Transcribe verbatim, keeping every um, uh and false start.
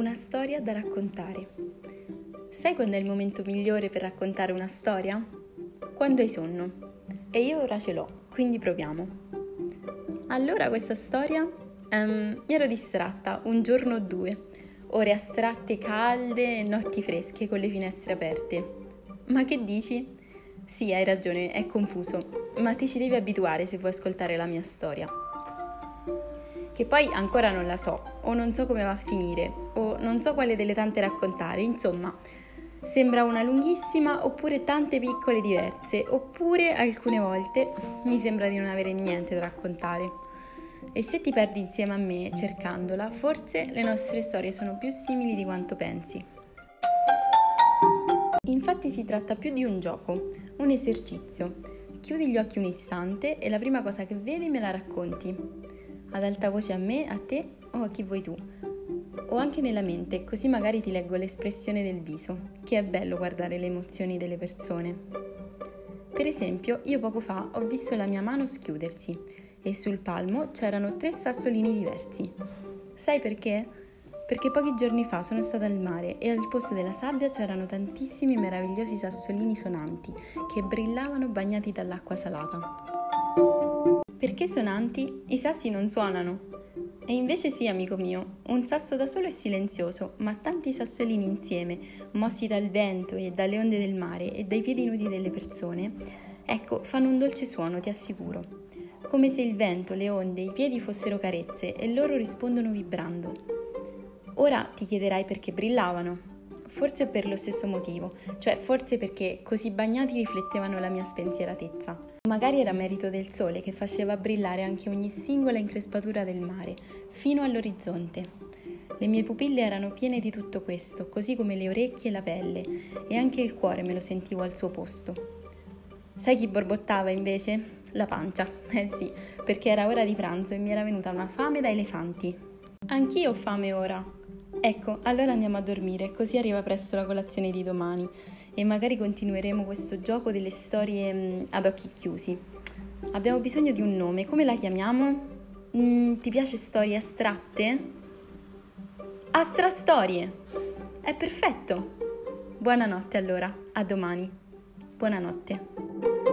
Una storia da raccontare. Sai quando è il momento migliore per raccontare una storia? Quando hai sonno. E io ora ce l'ho, quindi proviamo. Allora questa storia? Um, mi ero distratta un giorno o due, ore astratte calde e notti fresche con le finestre aperte. Ma che dici? Sì, hai ragione, è confuso, ma ti ci devi abituare se vuoi ascoltare la mia storia. Che poi ancora non la so, o non so come va a finire, o non so quale delle tante raccontare, insomma, sembra una lunghissima, oppure tante piccole diverse, oppure alcune volte mi sembra di non avere niente da raccontare. E se ti perdi insieme a me cercandola, forse le nostre storie sono più simili di quanto pensi. Infatti si tratta più di un gioco, un esercizio. Chiudi gli occhi un istante e la prima cosa che vedi me la racconti. Ad alta voce a me, a te o a chi vuoi tu, o anche nella mente, così magari ti leggo l'espressione del viso, che è bello guardare le emozioni delle persone. Per esempio, io poco fa ho visto la mia mano schiudersi e sul palmo c'erano tre sassolini diversi. Sai perché? Perché pochi giorni fa sono stata al mare e al posto della sabbia c'erano tantissimi meravigliosi sassolini sonanti che brillavano bagnati dall'acqua salata. Perché sonanti? I sassi non suonano. E invece sì, amico mio, un sasso da solo è silenzioso, ma tanti sassolini insieme, mossi dal vento e dalle onde del mare e dai piedi nudi delle persone, ecco, fanno un dolce suono, ti assicuro. Come se il vento, le onde, i piedi fossero carezze e loro rispondono vibrando. Ora ti chiederai perché brillavano. Forse per lo stesso motivo, cioè forse perché così bagnati riflettevano la mia spensieratezza. Magari era merito del sole che faceva brillare anche ogni singola increspatura del mare, fino all'orizzonte. Le mie pupille erano piene di tutto questo, così come le orecchie e la pelle, e anche il cuore me lo sentivo al suo posto. Sai chi borbottava invece? La pancia, eh sì, perché era ora di pranzo e mi era venuta una fame da elefanti. Anch'io ho fame ora! Ecco, allora andiamo a dormire, così arriva presto la colazione di domani e magari continueremo questo gioco delle storie mh, ad occhi chiusi. Abbiamo bisogno di un nome, come la chiamiamo? Mm, ti piace storie astratte? Astrastorie! È perfetto! Buonanotte allora, a domani. Buonanotte.